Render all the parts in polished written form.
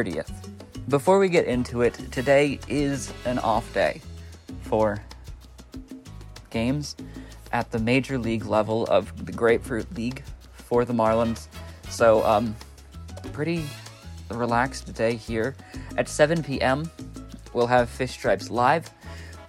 30th. Before we get into it, today is an off day for games at the major league level of the Grapefruit League for the Marlins. So, pretty relaxed day here. At 7 p.m., we'll have Fish Stripes live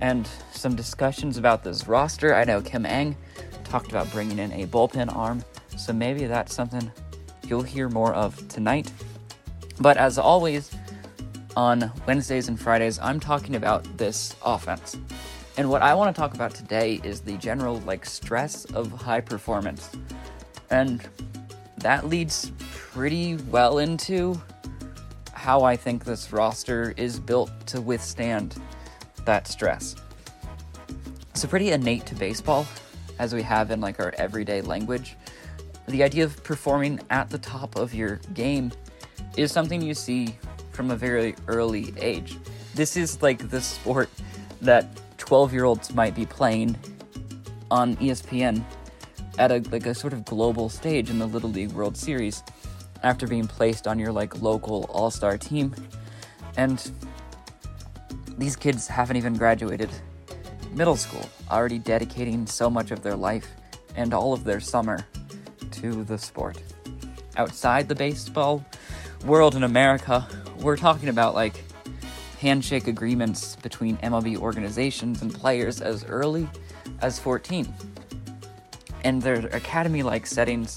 and some discussions about this roster. I know Kim Ang talked about bringing in a bullpen arm, so maybe that's something you'll hear more of tonight. But as always, on Wednesdays and Fridays, I'm talking about this offense. And what I want to talk about today is the general, stress of high performance. And that leads pretty well into how I think this roster is built to withstand that stress. So pretty innate to baseball, as we have in, our everyday language. The idea of performing at the top of your game is something you see from a very early age. This is the sport that 12-year-olds might be playing on ESPN at a sort of global stage in the Little League World Series after being placed on your local all-star team. And these kids haven't even graduated middle school, already dedicating so much of their life and all of their summer to the sport. Outside the baseball world in America, we're talking about handshake agreements between MLB organizations and players as early as 14. And there are academy-like settings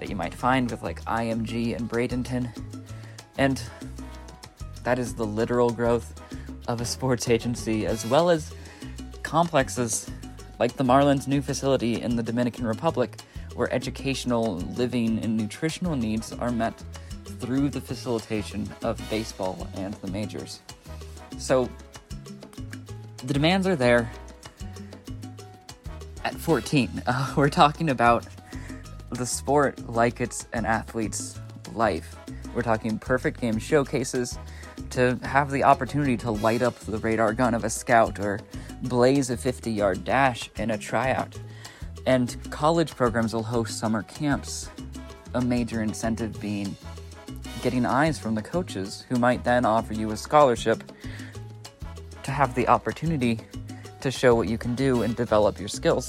that you might find with IMG and Bradenton. And that is the literal growth of a sports agency, as well as complexes like the Marlins' new facility in the Dominican Republic, where educational, living, and nutritional needs are met through the facilitation of baseball and the majors. So the demands are there at 14. We're talking about the sport like it's an athlete's life. We're talking perfect game showcases to have the opportunity to light up the radar gun of a scout or blaze a 50-yard dash in a tryout. And college programs will host summer camps, a major incentive being getting eyes from the coaches, who might then offer you a scholarship to have the opportunity to show what you can do and develop your skills.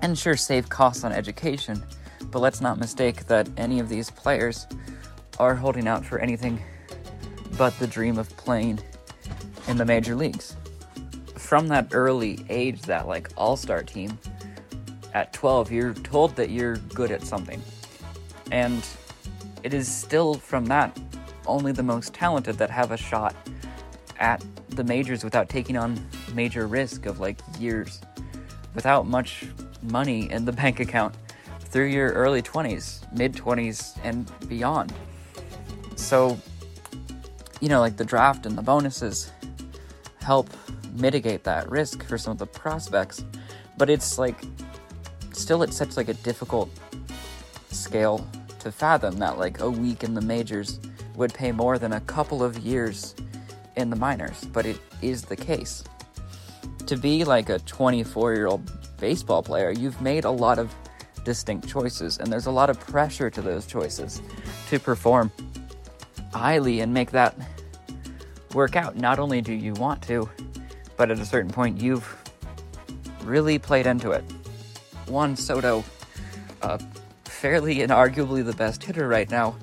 And sure, save costs on education, but let's not mistake that any of these players are holding out for anything but the dream of playing in the major leagues. from that early age, that like all-star team, at 12, you're told that you're good at something. And it is still from that only the most talented that have a shot at the majors without taking on major risk of like years, without much money in the bank account through your early 20s, mid 20s and beyond. So, you know, like the draft and the bonuses help mitigate that risk for some of the prospects, but it's like still at such like a difficult scale to fathom that like a week in the majors would pay more than a couple of years in the minors, but it is the case. To be like a 24-year-old baseball player, you've made a lot of distinct choices, and there's a lot of pressure to those choices to perform highly and make that work out. Not only do you want to, but at a certain point, you've really played into it. Juan Soto, fairly and arguably the best hitter right now,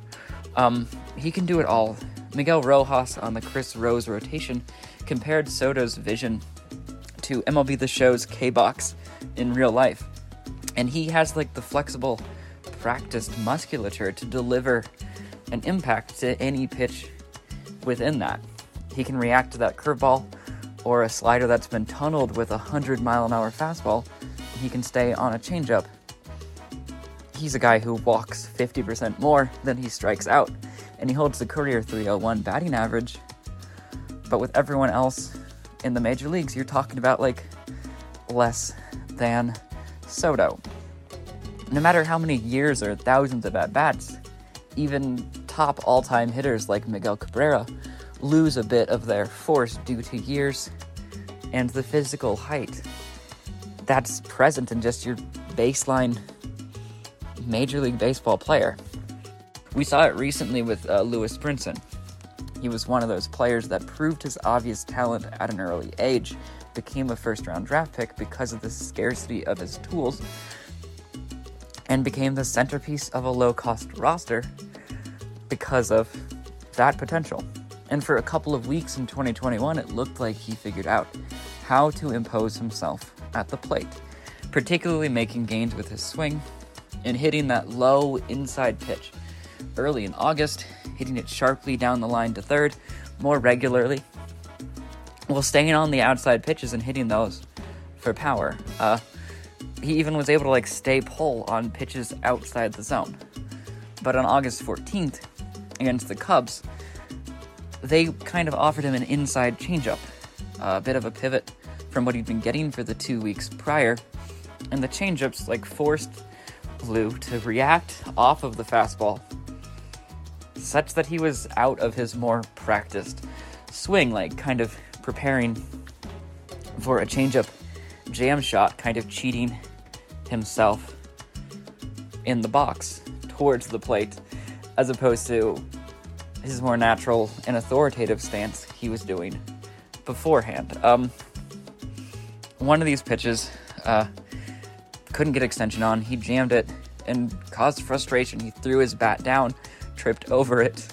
he can do it all. Miguel Rojas on the Chris Rose rotation compared Soto's vision to MLB The Show's K-Box in real life. And he has like the flexible, practiced musculature to deliver an impact to any pitch within that. He can react to that curveball or a slider that's been tunneled with a 100-mile-an-hour fastball. He can stay on a changeup. He's a guy who walks 50% more than he strikes out, and he holds the career .301 batting average. But with everyone else in the major leagues, you're talking about like less than Soto. No matter how many years or thousands of at-bats, even top all-time hitters like Miguel Cabrera lose a bit of their force due to years and the physical height that's present in just your baseline Major League Baseball player. We saw it recently with Lewis Brinson. He was one of those players that proved his obvious talent at an early age, became a first-round draft pick because of the scarcity of his tools, and became the centerpiece of a low-cost roster because of that potential. And for a couple of weeks in 2021, it looked like he figured out how to impose himself at the plate, particularly making gains with his swing, and hitting that low inside pitch early in August, hitting it sharply down the line to third more regularly, while staying on the outside pitches and hitting those for power. He even was able to like stay pull on pitches outside the zone. But on August 14th against the Cubs, they kind of offered him an inside changeup, a bit of a pivot from what he'd been getting for the 2 weeks prior, and the changeups like forced Blue to react off of the fastball such that he was out of his more practiced swing, like kind of preparing for a changeup jam shot, kind of cheating himself in the box towards the plate, as opposed to his more natural and authoritative stance he was doing beforehand. One of these pitches, couldn't get extension on. He jammed it and caused frustration. He threw his bat down, tripped over it.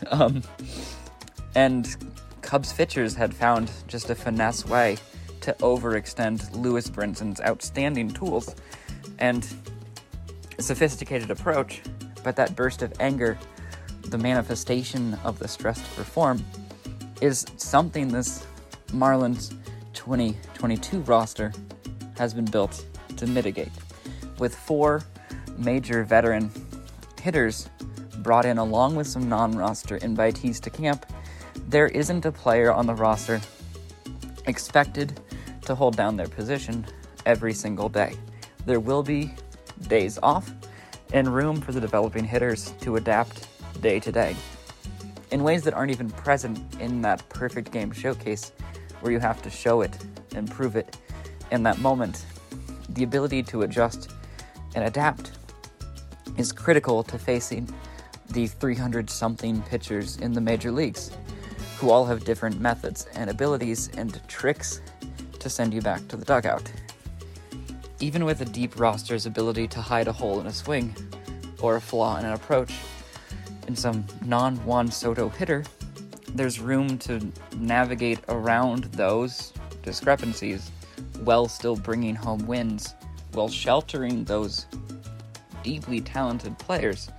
And Cubs pitchers had found just a finesse way to overextend Lewis Brinson's outstanding tools and sophisticated approach. But that burst of anger, the manifestation of the stress to perform, is something this Marlins 2022 roster has been built to mitigate, with four major veteran hitters brought in along with some non-roster invitees to camp. There isn't a player on the roster expected to hold down their position every single day. There will be days off and room for the developing hitters to adapt day to day in ways that aren't even present in that perfect game showcase where you have to show it and prove it in that moment. The ability to adjust and adapt is critical to facing the 300-something pitchers in the major leagues, who all have different methods and abilities and tricks to send you back to the dugout. Even with a deep roster's ability to hide a hole in a swing or a flaw in an approach in some non-Juan Soto hitter, there's room to navigate around those discrepancies while still bringing home wins, while sheltering those deeply talented players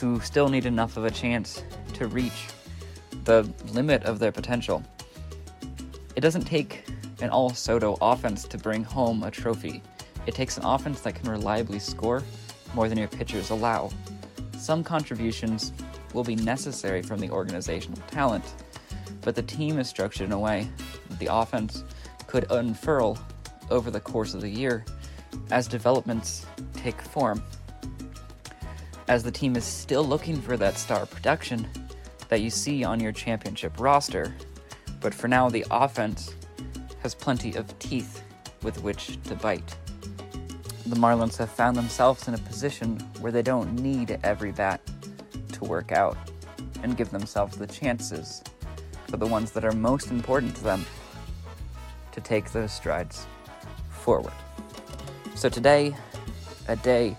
who still need enough of a chance to reach the limit of their potential. It doesn't take an all-Soto offense to bring home a trophy. It takes an offense that can reliably score more than your pitchers allow. Some contributions will be necessary from the organizational talent, but the team is structured in a way that the offense could unfurl over the course of the year as developments take form. As the team is still looking for that star production that you see on your championship roster, but for now the offense has plenty of teeth with which to bite. The Marlins have found themselves in a position where they don't need every bat to work out and give themselves the chances for the ones that are most important to them to take those strides forward. So today, a day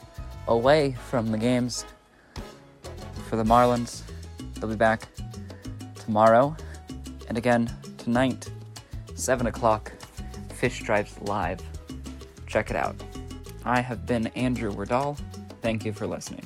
away from the games for the Marlins. They'll be back tomorrow and again tonight, 7 o'clock, Fish Stripes Live. Check it out. I have been Andrew Wardahl. Thank you for listening.